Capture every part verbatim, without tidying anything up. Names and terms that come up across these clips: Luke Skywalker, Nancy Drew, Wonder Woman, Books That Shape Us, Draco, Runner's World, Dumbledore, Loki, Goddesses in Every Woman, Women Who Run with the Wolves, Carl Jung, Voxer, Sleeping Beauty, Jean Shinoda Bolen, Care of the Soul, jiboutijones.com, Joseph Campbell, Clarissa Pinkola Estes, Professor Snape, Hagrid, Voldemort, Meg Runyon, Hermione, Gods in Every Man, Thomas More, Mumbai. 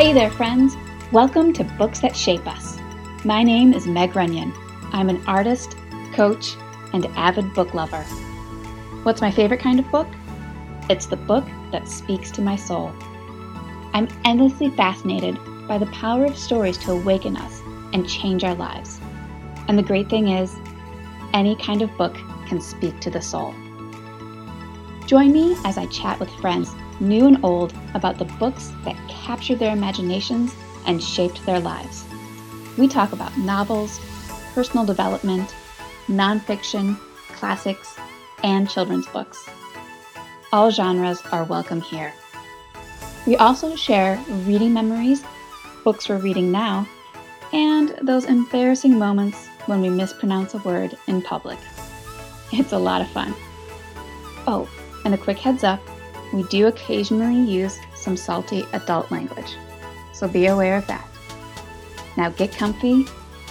Hey there, friends. Welcome to Books That Shape Us. My name is Meg Runyon. I'm an artist, coach, and avid book lover. What's my favorite kind of book? It's the book that speaks to my soul. I'm endlessly fascinated by the power of stories to awaken us and change our lives. And the great thing is, any kind of book can speak to the soul. Join me as I chat with friends, new and old, about the books that captured their imaginations and shaped their lives. We talk about novels, personal development, nonfiction, classics, and children's books. All genres are welcome here. We also share reading memories, books we're reading now, and those embarrassing moments when we mispronounce a word in public. It's a lot of fun. Oh, and a quick heads up, we do occasionally use some salty adult language, so be aware of that. Now get comfy,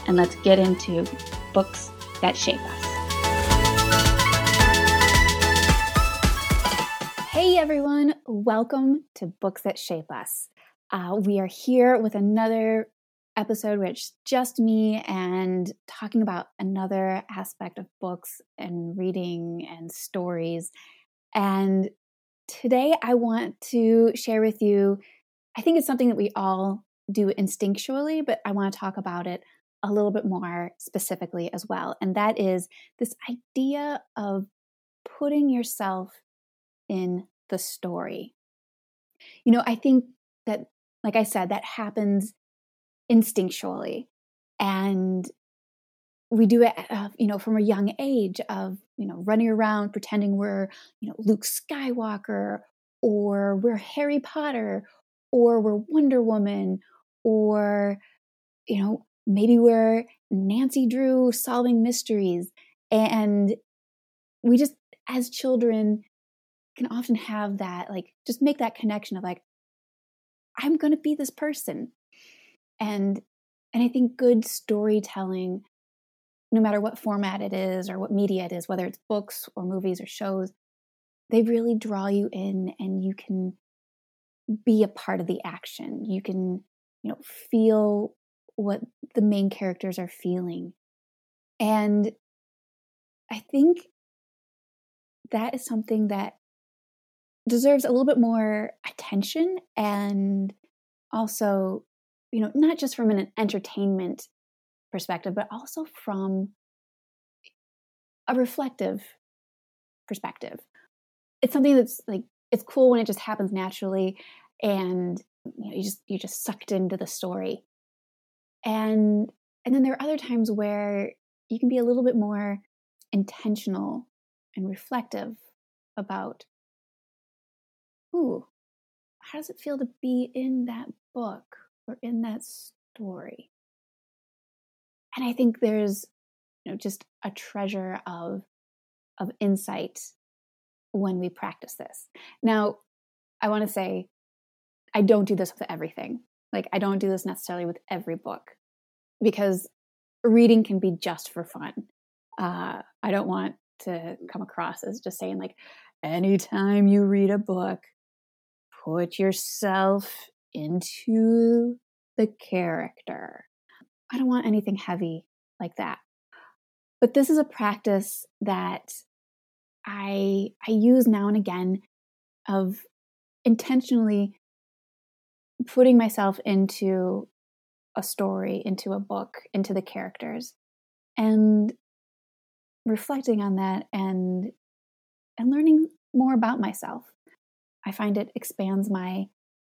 and let's get into Books That Shape Us. Hey everyone, welcome to Books That Shape Us. Uh, we are here with another episode where it's just me and talking about another aspect of books and reading and stories. And today I want to share with you, I think it's something that we all do instinctually, but I want to talk about it a little bit more specifically as well. And that is this idea of putting yourself in the story. You know, I think that, like I said, that happens instinctually. And we do it, uh, you know, from a young age of, you know, running around pretending we're, you know, Luke Skywalker, or we're Harry Potter, or we're Wonder Woman, or, you know, maybe we're Nancy Drew solving mysteries. And we just, as children, can often have that, like, just make that connection of like, I'm going to be this person. And and I think good storytelling, no matter what format it is or what media it is, whether it's books or movies or shows, they really draw you in and you can be a part of the action. You can, you know, feel what the main characters are feeling. And I think that is something that deserves a little bit more attention, and also, you know, not just from an entertainment perspective, but also from a reflective perspective. It's something that's like, it's cool when it just happens naturally, and you know, you just you're just sucked into the story. And and then there are other times where you can be a little bit more intentional and reflective about, ooh, how does it feel to be in that book? Or in that story. And I think there's, you know, just a treasure of of insight when we practice this. Now, I want to say, I don't do this with everything. Like, I don't do this necessarily with every book, because reading can be just for fun. Uh, I don't want to come across as just saying like, anytime you read a book, put yourself into the character. I don't want anything heavy like that. But this is a practice that I I use now and again, of intentionally putting myself into a story, into a book, into the characters, and reflecting on that and and learning more about myself. I find it expands my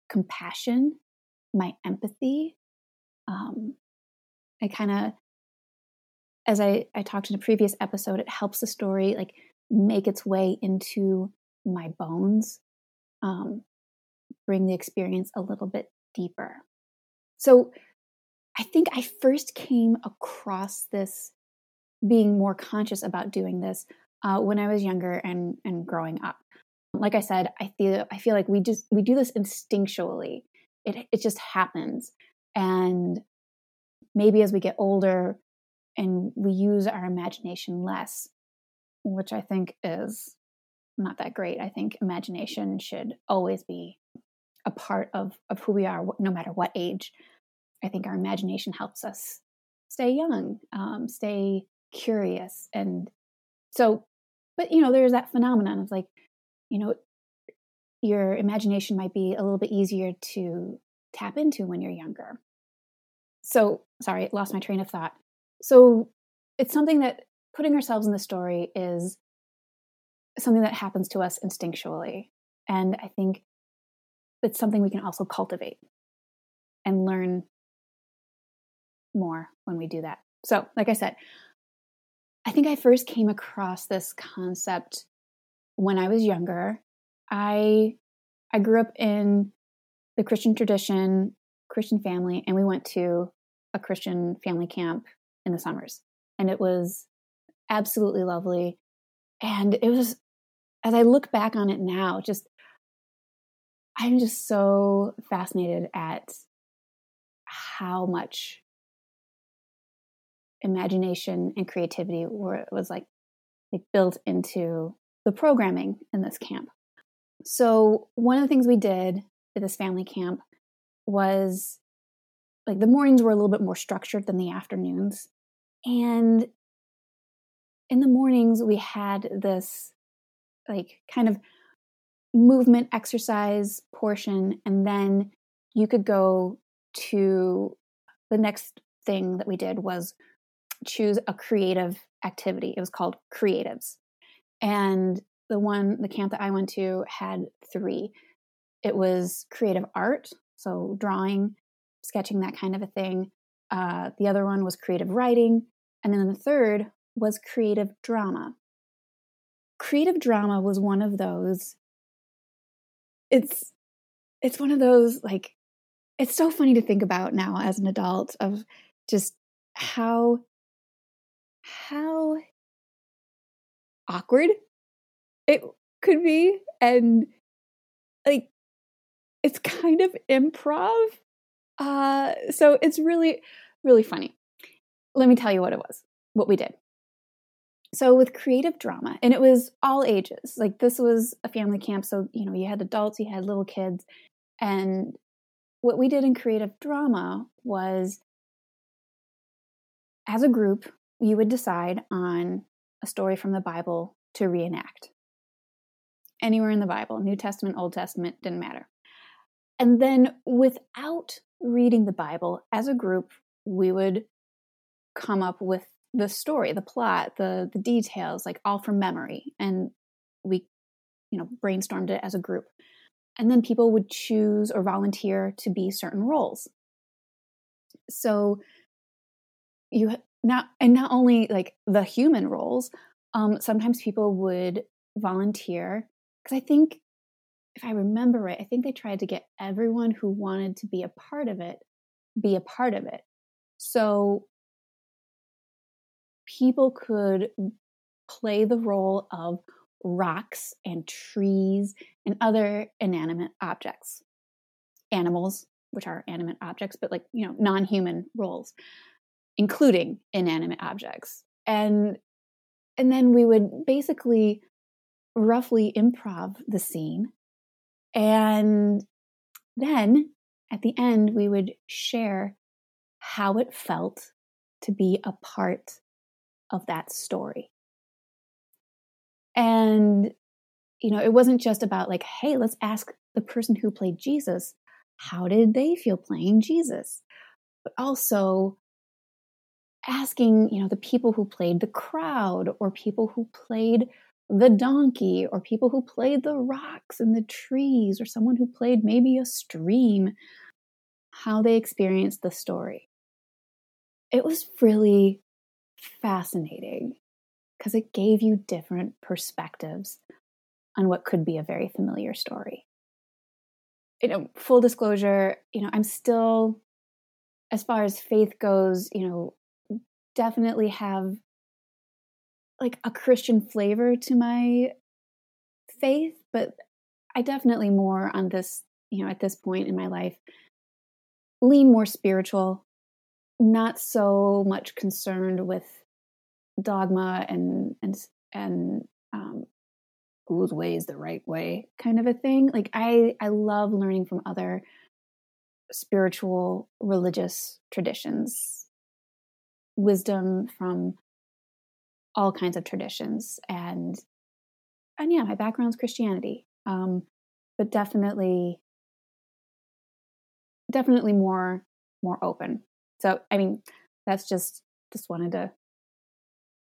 compassion, my empathy. Um, I kind of, as I, I talked in a previous episode, it helps the story like make its way into my bones, um, bring the experience a little bit deeper. So I think I first came across this, being more conscious about doing this, uh, when I was younger and, and growing up. Like I said, I feel I feel like we just we do this instinctually. It it just happens. And maybe as we get older and we use our imagination less, which I think is not that great. I think imagination should always be a part of, of who we are, no matter what age. I think our imagination helps us stay young, um, stay curious. And so, but, you know, there's that phenomenon of like, you know, your imagination might be a little bit easier to tap into when you're younger. So, sorry, lost my train of thought. So it's something that putting ourselves in the story is something that happens to us instinctually. And I think it's something we can also cultivate and learn more when we do that. So, like I said, I think I first came across this concept when I was younger. I I grew up in the Christian tradition, Christian family, and we went to a Christian family camp in the summers. And it was absolutely lovely. And it was, as I look back on it now, just, I'm just so fascinated at how much imagination and creativity were was like, like built into the programming in this camp. So one of the things we did at this family camp was like the mornings were a little bit more structured than the afternoons. And in the mornings we had this like kind of movement exercise portion, and then you could go to the next thing that we did was choose a creative activity. It was called Creatives. And the one, the camp that I went to had three. It was creative art, so drawing, sketching, that kind of a thing. Uh, the other one was creative writing. And then the third was creative drama. Creative drama was one of those, it's, it's one of those, like, it's so funny to think about now as an adult of just how, how awkward it could be, and like it's kind of improv. Uh, so it's really, really funny. Let me tell you what it was, what we did. So with creative drama, and it was all ages, like this was a family camp. So, you know, you had adults, you had little kids. And what we did in creative drama was, as a group, you would decide on a story from the Bible to reenact. Anywhere in the Bible, New Testament, Old Testament, didn't matter. And then without reading the Bible, as a group, we would come up with the story, the plot, the the details, like all from memory. And we, you know, brainstormed it as a group. And then people would choose or volunteer to be certain roles. So you not, and not only like the human roles, um, sometimes people would volunteer, because I think, if I remember right, I think they tried to get everyone who wanted to be a part of it, be a part of it. So people could play the role of rocks and trees and other inanimate objects, animals, which are animate objects, but like, you know, non-human roles, including inanimate objects. And, and then we would basically roughly improv the scene. And then at the end, we would share how it felt to be a part of that story. And, you know, it wasn't just about like, hey, let's ask the person who played Jesus, how did they feel playing Jesus? But also asking, you know, the people who played the crowd, or people who played the donkey, or people who played the rocks and the trees, or someone who played maybe a stream, how they experienced the story. It was really fascinating, because it gave you different perspectives on what could be a very familiar story. You know, full disclosure, you know, I'm still, as far as faith goes, you know, definitely have like a Christian flavor to my faith, but I definitely more on this, you know, at this point in my life, lean more spiritual, not so much concerned with dogma and and and um, school's way is the right way kind of a thing. Like I, I love learning from other spiritual, religious traditions, wisdom from all kinds of traditions. And, and yeah, my background's Christianity. Um, but definitely, definitely more, more open. So, I mean, that's just, just wanted to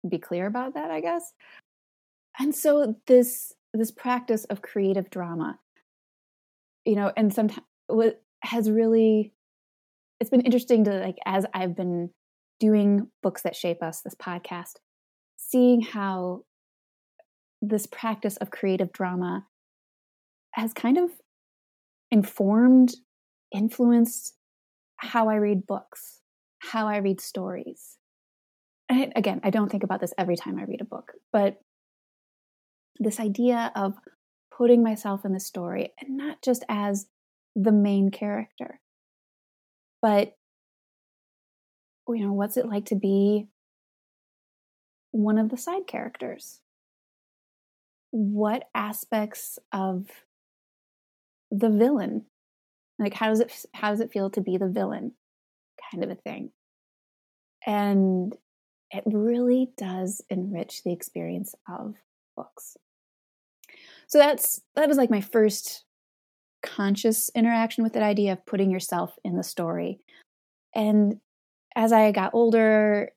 be clear about that, I guess. And so this, this practice of creative drama, you know, and sometimes what has really, it's been interesting to like, as I've been doing Books That Shape Us, this podcast, seeing how this practice of creative drama has kind of informed, influenced how I read books, how I read stories. And again, I don't think about this every time I read a book, but this idea of putting myself in the story and not just as the main character, but, you know, what's it like to be one of the side characters? What aspects of the villain? Like, how does it, how does it feel to be the villain kind of a thing? And it really does enrich the experience of books. So that's, that was like my first conscious interaction with that idea of putting yourself in the story. And as I got older,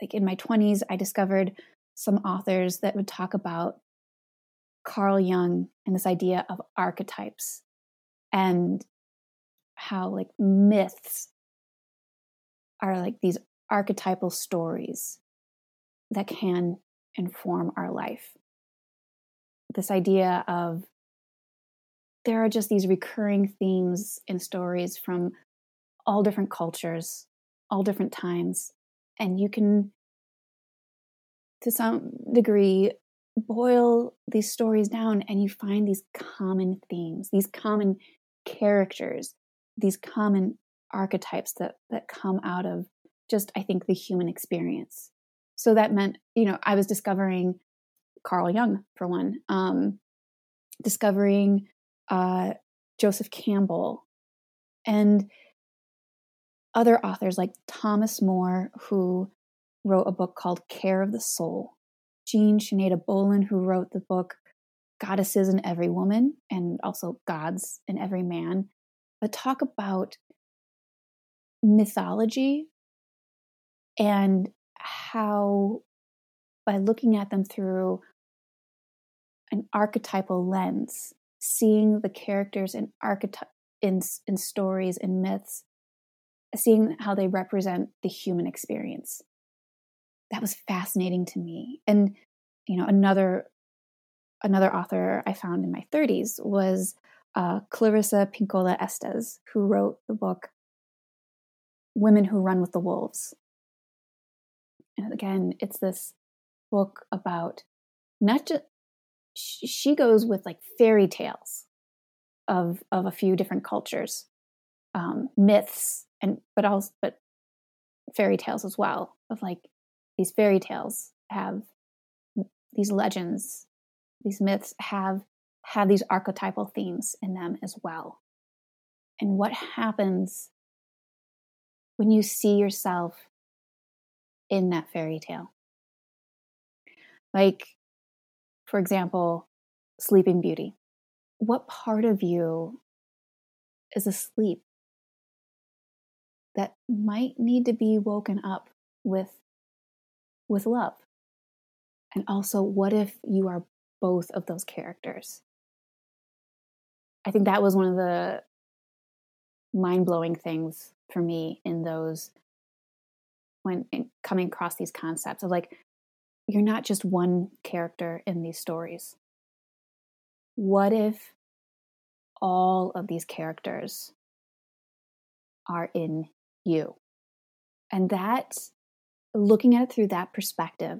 like in my twenties, I discovered some authors that would talk about Carl Jung and this idea of archetypes and how like myths are like these archetypal stories that can inform our life. This idea of there are just these recurring themes in stories from all different cultures, all different times, and you can, to some degree, boil these stories down and you find these common themes, these common characters, these common archetypes that, that come out of just, I think, the human experience. So that meant, you know, I was discovering Carl Jung, for one, um, discovering uh, Joseph Campbell and other authors like Thomas More, who wrote a book called Care of the Soul, Jean Shinoda Bolen, who wrote the book Goddesses in Every Woman and also Gods in Every Man, but talk about mythology and how by looking at them through an archetypal lens, seeing the characters in archety- in, in stories and myths, seeing how they represent the human experience. That was fascinating to me. And, you know, another another author I found in my thirties was uh, Clarissa Pinkola Estes, who wrote the book Women Who Run with the Wolves. And again, it's this book about not just, she goes with like fairy tales of of a few different cultures, um, myths, and but also but fairy tales as well, of like these fairy tales have these legends, these myths have have these archetypal themes in them as well. And what happens when you see yourself in that fairy tale? Like, for example, Sleeping Beauty. What part of you is asleep that might need to be woken up with with love? And also, what if you are both of those characters? I think that was one of the mind-blowing things for me in those, when in coming across these concepts of like, you're not just one character in these stories. What if all of these characters are in you? And that, looking at it through that perspective,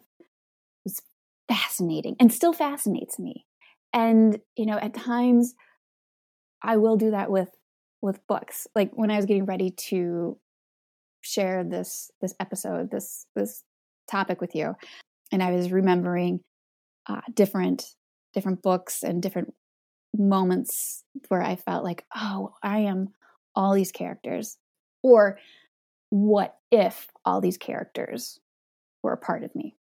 was fascinating and still fascinates me. And, you know, at times I will do that with, with books. Like when I was getting ready to share this, this episode, this, this topic with you, and I was remembering uh, different different books and different moments where I felt like, oh, I am all these characters, or what if all these characters were a part of me?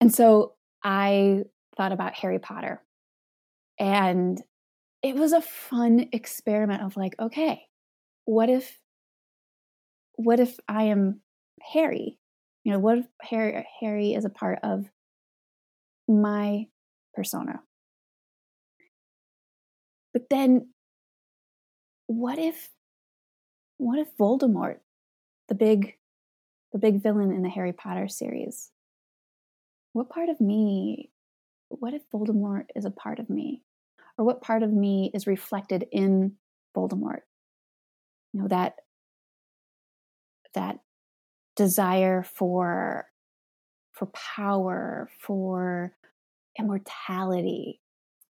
And so I thought about Harry Potter, and it was a fun experiment of like, okay, what if, what if I am Harry? You know, what if Harry, Harry is a part of my persona? But then what if, what if Voldemort, the big, the big villain in the Harry Potter series, what part of me, what if Voldemort is a part of me? Or what part of me is reflected in Voldemort? You know, that, that desire for, for power, for immortality,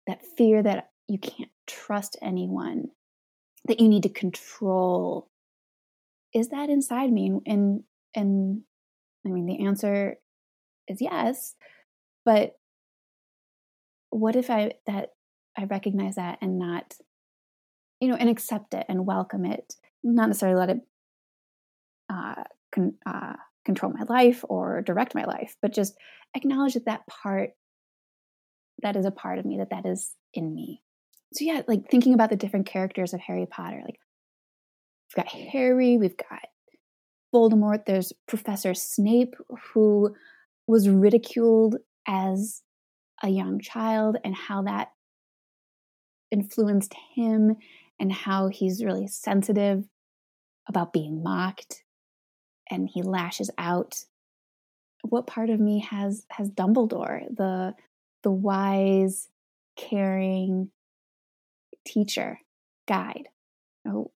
that fear that you can't trust anyone, that you need to control. Is that inside me? And, and I mean, the answer is yes, but what if I, that I recognize that and not, you know, and accept it and welcome it, not necessarily let it uh, con- uh, control my life or direct my life, but just acknowledge that that part, that is a part of me, that that is in me. So yeah, like thinking about the different characters of Harry Potter, like we've got Harry, we've got Voldemort, there's Professor Snape, who was ridiculed as a young child and how that influenced him and how he's really sensitive about being mocked and he lashes out. What part of me has has Dumbledore, the the wise, caring teacher, guide? Oh,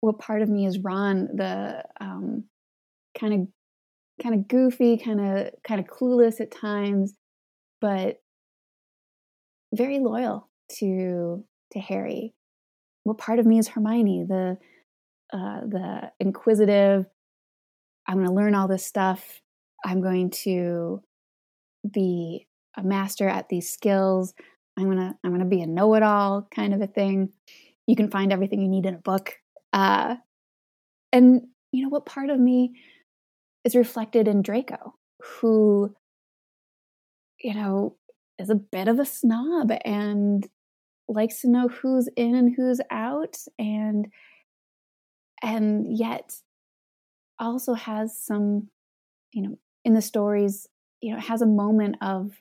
what part of me is Ron, the um, kind of kind of goofy, kind of kind of clueless at times, but very loyal to to Harry? What part of me is Hermione, the uh, the inquisitive, I'm going to learn all this stuff, I'm going to be a master at these skills, I'm going to I'm going to be a know-it-all kind of a thing. You can find everything you need in a book. Uh, and you know, what part of me is reflected in Draco, who, you know, is a bit of a snob and likes to know who's in and who's out, and and yet also has some, you know, in the stories, you know, has a moment of,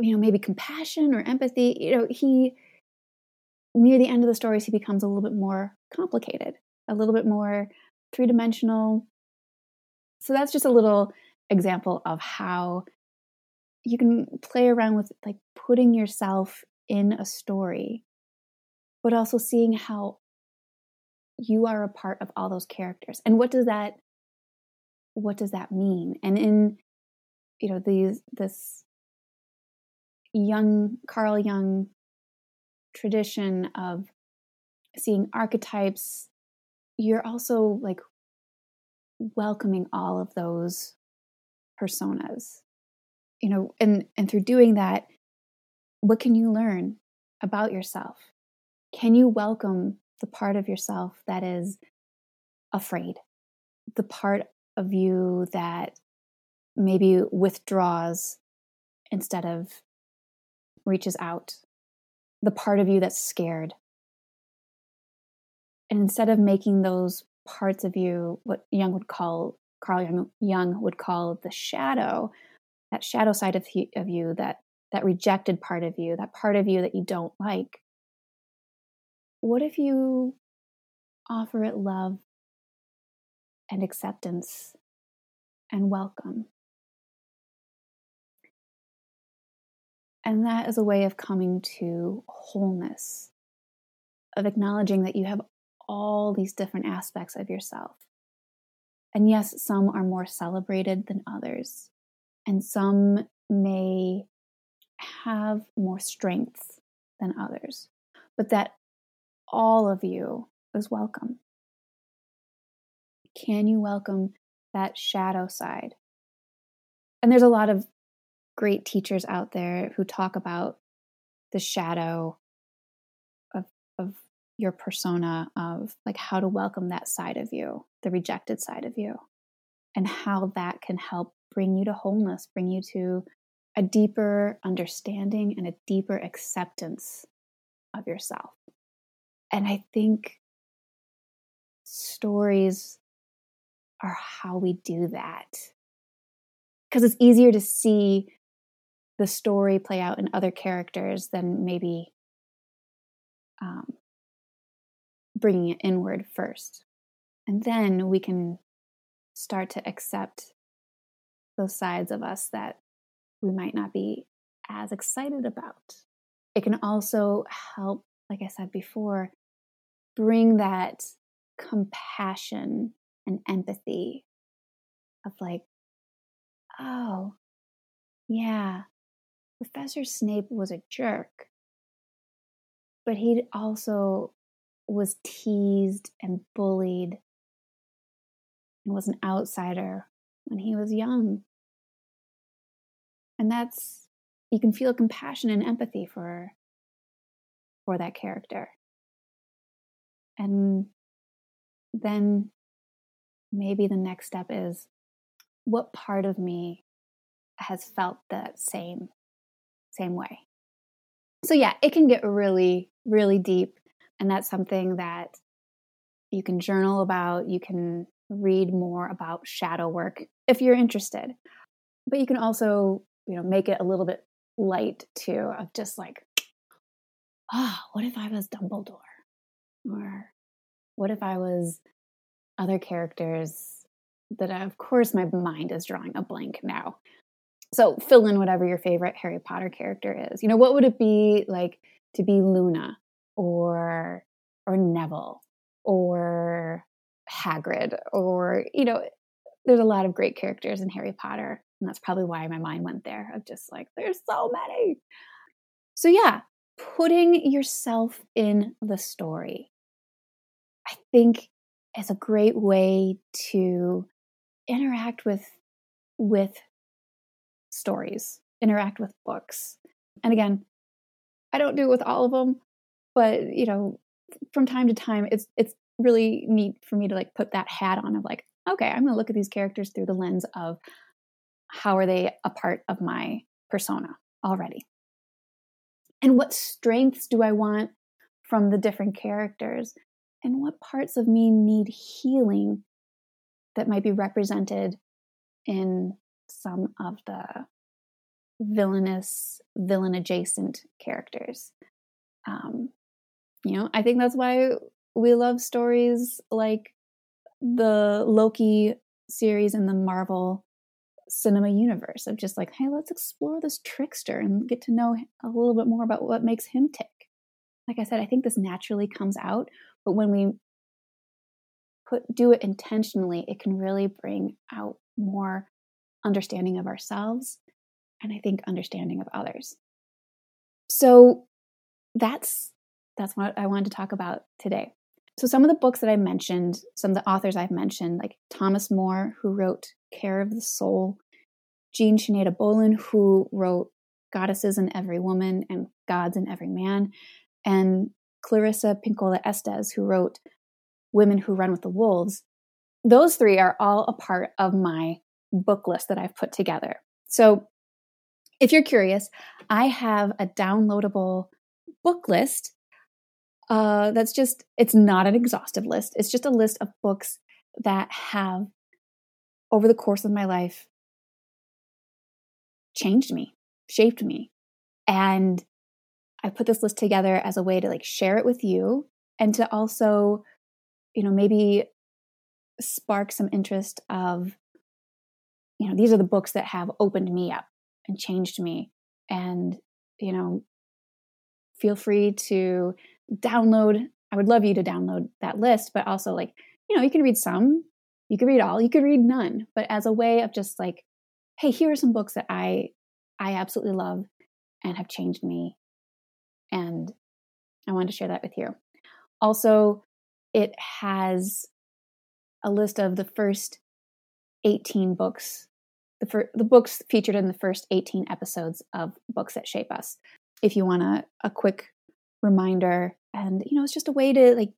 you know, maybe compassion or empathy. You know, he, near the end of the stories, he becomes a little bit more complicated, a little bit more three-dimensional. So that's just a little example of how you can play around with like putting yourself in a story, but also seeing how you are a part of all those characters. And what does that, what does that mean? And in, you know, these, this young, Carl Jung tradition of seeing archetypes, you're also like welcoming all of those personas, you know, and, and through doing that, what can you learn about yourself? Can you welcome the part of yourself that is afraid, the part of you that maybe withdraws instead of reaches out, the part of you that's scared? And instead of making those parts of you what Jung would call, Carl Jung, Jung would call the shadow, that shadow side of, he, of you, that that rejected part of you, that part of you that you don't like, what if you offer it love and acceptance and welcome? And that is a way of coming to wholeness, of acknowledging that you have all these different aspects of yourself. And yes, some are more celebrated than others, and some may have more strengths than others, but that all of you is welcome. Can you welcome that shadow side? And there's a lot of great teachers out there who talk about the shadow of of your persona, of like how to welcome that side of you, the rejected side of you, and how that can help bring you to wholeness, bring you to a deeper understanding and a deeper acceptance of yourself. And I think stories are how we do that, because it's easier to see the story play out in other characters than maybe um, bringing it inward first. And then we can start to accept those sides of us that we might not be as excited about. It can also help, like I said before, bring that compassion and empathy of like, oh, yeah, Professor Snape was a jerk, but he also was teased and bullied and was an outsider when he was young. And that's, you can feel compassion and empathy for, for that character. And then maybe the next step is, what part of me has felt that same, same way? So yeah, it can get really, really deep. And that's something that you can journal about. You can read more about shadow work if you're interested, but you can also, you know, make it a little bit light too, of just like, ah, oh, what if I was Dumbledore? Or what if I was other characters that, I, of course, my mind is drawing a blank now. So fill in whatever your favorite Harry Potter character is. You know, what would it be like to be Luna or or Neville or Hagrid? Or, you know, there's a lot of great characters in Harry Potter. And that's probably why my mind went there, of just like, there's so many. So yeah, putting yourself in the story, I think, is a great way to interact with with stories, interact with books. And again, I don't do it with all of them, but you know, from time to time, it's it's really neat for me to like put that hat on of like, okay, I'm going to look at these characters through the lens of, how are they a part of my persona already? And what strengths do I want from the different characters? And what parts of me need healing that might be represented in some of the villainous, villain-adjacent characters? Um, you know, I think that's why we love stories like the Loki series in the Marvel cinema universe, of just like, hey, let's explore this trickster and get to know a little bit more about what makes him tick. Like I said, I think this naturally comes out, but when we put do it intentionally, it can really bring out more understanding of ourselves, and I think understanding of others. So that's that's what I wanted to talk about today. So some of the books that I mentioned, some of the authors I've mentioned, like Thomas More, who wrote Care of the Soul, Jean Shinoda Bolen, who wrote Goddesses in Every Woman and Gods in Every Man, and Clarissa Pinkola Estes, who wrote Women Who Run with the Wolves. Those three are all a part of my book list that I've put together. So if you're curious, I have a downloadable book list uh, that's just, it's not an exhaustive list. It's just a list of books that have, over the course of my life, changed me, shaped me. And I put this list together as a way to like share it with you, and to also, you know, maybe spark some interest of, you know, these are the books that have opened me up and changed me. And, you know, feel free to download. I would love you to download that list, but also like, you know, you can read some. You could read all, you could read none, but as a way of just like, hey, here are some books that I I absolutely love and have changed me. And I wanted to share that with you. Also, it has a list of the first eighteen books, the, fir- the books featured in the first eighteen episodes of Books That Shape Us. if you want a, a quick reminder. And, you know, it's just a way to like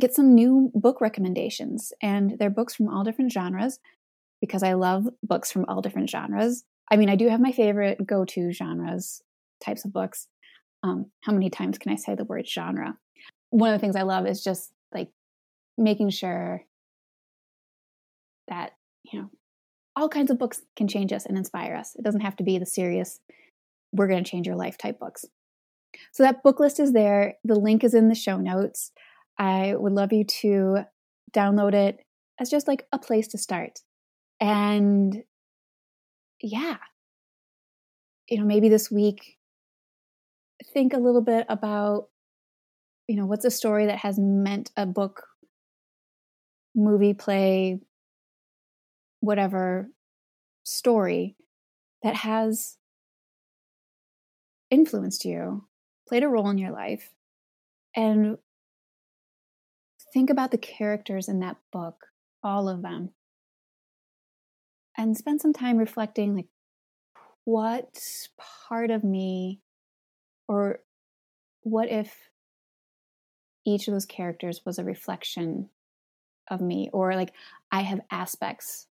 get some new book recommendations. And they're books from all different genres because I love books from all different genres. I mean, I do have my favorite go-to genres, types of books. Um, how many times can I say the word genre? One of the things I love is just like making sure that, you know, all kinds of books can change us and inspire us. It doesn't have to be the serious, we're going to change your life type books. So that book list is there. The link is in the show notes. I would love you to download it as just like a place to start. And yeah, you know, maybe this week, think a little bit about, you know, what's a story that has meant a book, movie, play, whatever story that has influenced you, played a role in your life, and think about the characters in that book, all of them, and spend some time reflecting, like, what part of me, or what if each of those characters was a reflection of me, or like I have aspects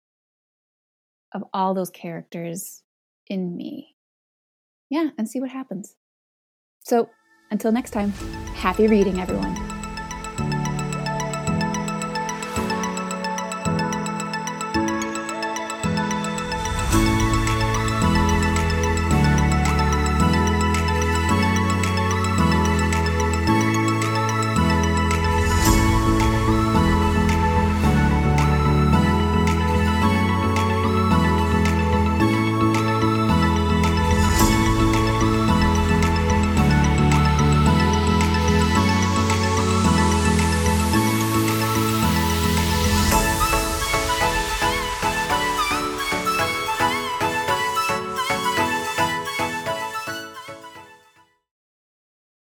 of all those characters in me. Yeah, and see what happens. So until next time, happy reading, everyone.